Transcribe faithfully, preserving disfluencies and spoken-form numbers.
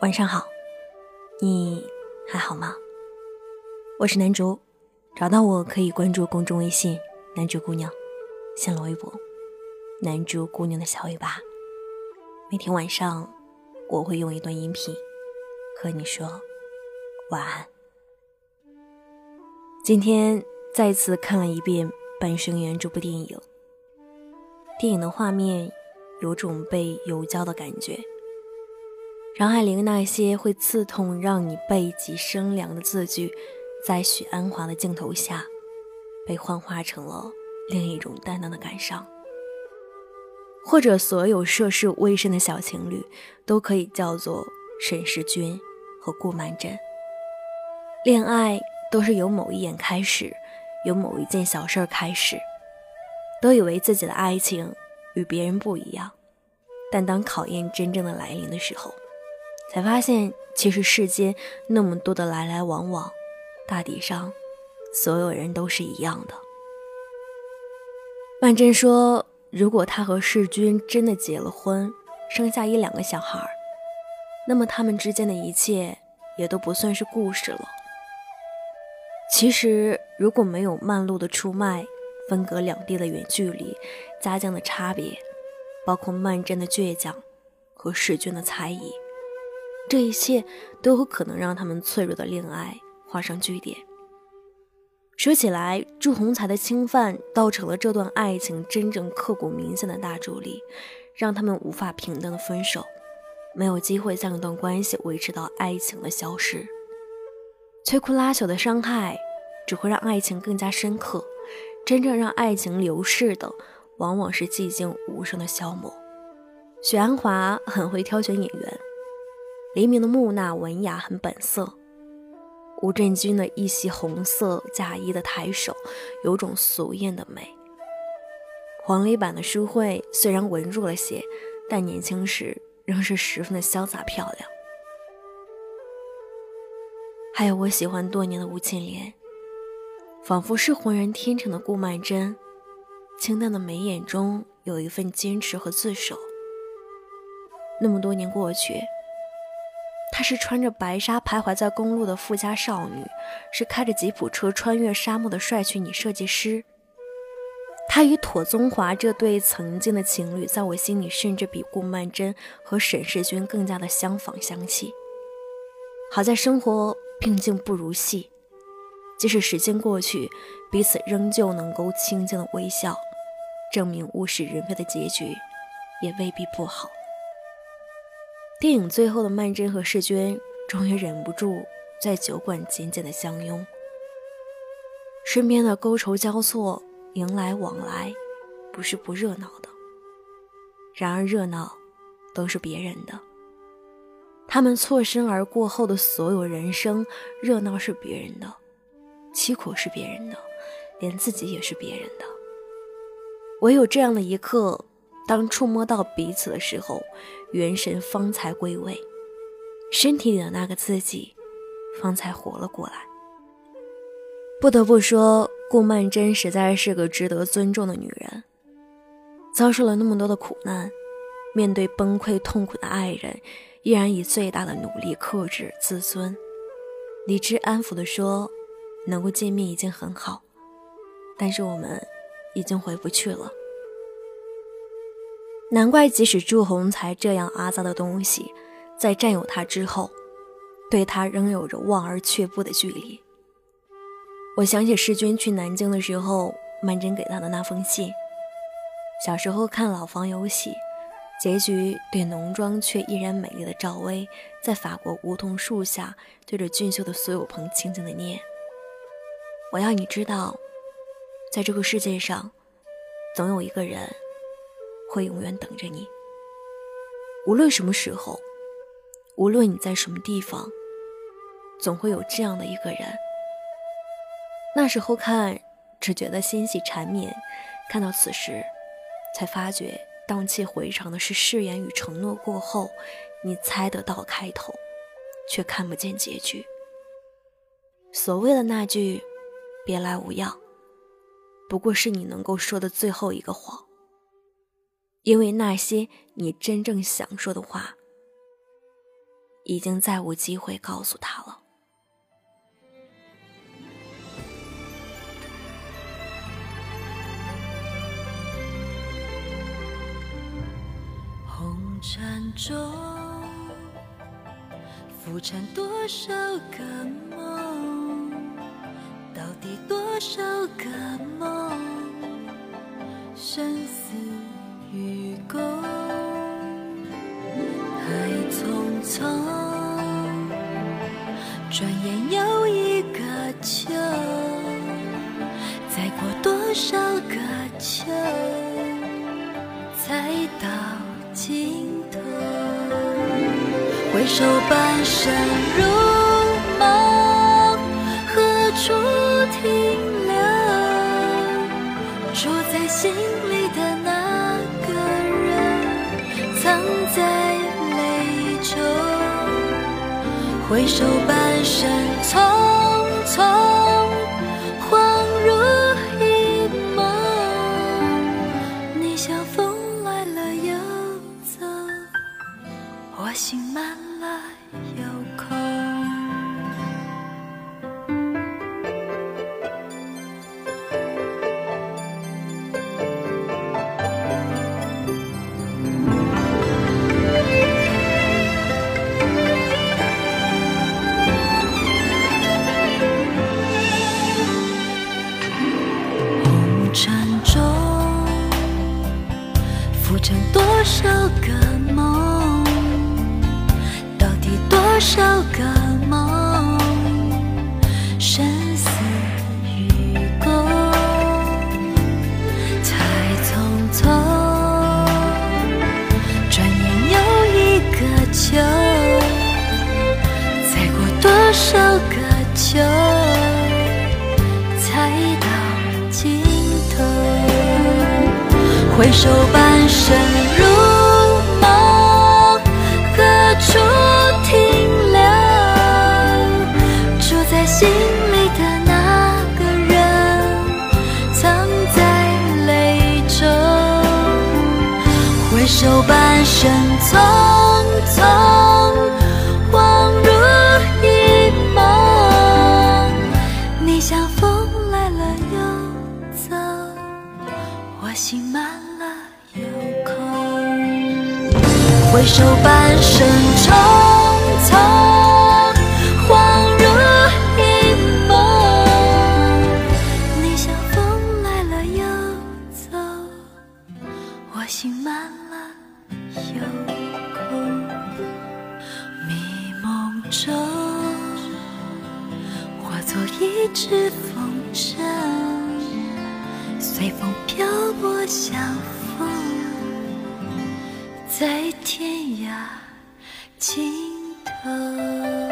晚上好，你还好吗？我是南竹，找到我可以关注公众微信南竹姑娘，新浪微博南竹姑娘的小尾巴。每天晚上我会用一段音频和你说晚安。今天再次看了一遍《半生缘》这部电影，电影的画面有种被油浇的感觉，张爱玲那些会刺痛让你背脊生凉的字句，在许鞍华的镜头下被幻化成了另一种淡淡的感伤。或者所有涉世未深的小情侣都可以叫做沈世钧和顾曼桢。恋爱都是由某一眼开始，由某一件小事开始，都以为自己的爱情与别人不一样，但当考验真正的来临的时候，才发现其实世间那么多的来来往往，大抵上所有人都是一样的。曼桢说，如果她和世钧真的结了婚，生下一两个小孩，那么他们之间的一切也都不算是故事了。其实如果没有曼璐的出卖，分隔两地的远距离，家境的差别，包括曼桢的倔强和世钧的猜疑，这一切都有可能让他们脆弱的恋爱画上句点。说起来，祝鸿才的侵犯倒成了这段爱情真正刻骨铭心的大助力，让他们无法平等的分手，没有机会将一段关系维持到爱情的消失。摧枯拉朽的伤害只会让爱情更加深刻，真正让爱情流逝的往往是寂静无声的消磨。许鞍华很会挑选演员，黎明的木讷文雅很本色，吴镇军的一袭红色嫁衣的抬手有种俗艳的美。黄磊版的淑慧虽然文弱了些，但年轻时仍是十分的潇洒漂亮。还有我喜欢多年的吴倩莲，仿佛是浑然天成的顾曼桢，清淡的眉眼中有一份坚持和自守。那么多年过去，她是穿着白纱徘徊在公路的富家少女，是开着吉普车穿越沙漠的帅气女设计师。她与妥宗华这对曾经的情侣，在我心里甚至比顾曼桢和沈世钧更加的相仿相契。好在生活并竟不如戏，即使时间过去，彼此仍旧能够清静的微笑，证明物是人非的结局也未必不好。电影最后的曼桢和世钧终于忍不住在酒馆紧紧的相拥，身边的觥筹交错，迎来往来，不是不热闹的。然而热闹都是别人的，他们错身而过后的所有人生，热闹是别人的，凄苦是别人的，连自己也是别人的。唯有这样的一刻，当触摸到彼此的时候，元神方才归位，身体里的那个自己方才活了过来。不得不说，顾曼桢实在是个值得尊重的女人。遭受了那么多的苦难，面对崩溃痛苦的爱人，依然以最大的努力克制自尊，理智安抚地说，能够见面已经很好，但是我们已经回不去了。难怪即使祝鸿才这样阿杂的东西，在占有他之后，对他仍有着望而却步的距离。我想起世钧去南京的时候，曼桢给他的那封信。小时候看老房有喜，结局对浓妆却依然美丽的赵薇，在法国梧桐树下对着俊秀的苏有朋轻轻的念，我要你知道，在这个世界上总有一个人会永远等着你，无论什么时候，无论你在什么地方，总会有这样的一个人。那时候看只觉得欣喜缠绵，看到此时才发觉荡气回肠的是誓言与承诺过后，你猜得到开头，却看不见结局。所谓的那句别来无恙，不过是你能够说的最后一个谎，因为那些你真正想说的话，已经再无机会告诉他了。红尘中浮沉多少个梦，到底多少个梦生死与共，爱匆匆转眼又一个秋，再过多少个秋才到尽头，回首半生如梦，何处停留？住在心里的那个人，藏在泪中。回首半生匆匆，恍如一梦。你像风我心满了有空，红尘中浮沉多少个梦，多少个梦生死与共，太匆匆转眼又一个秋，再过多少个秋才到尽头，回首半生如梦，何处心里的那个人，藏在泪中。回首半生匆匆，恍如一梦。你像风来了又走，我心满了又空。回首半生匆匆，心满了又空，迷梦中化作一只风筝，随风漂泊相逢，在天涯尽头。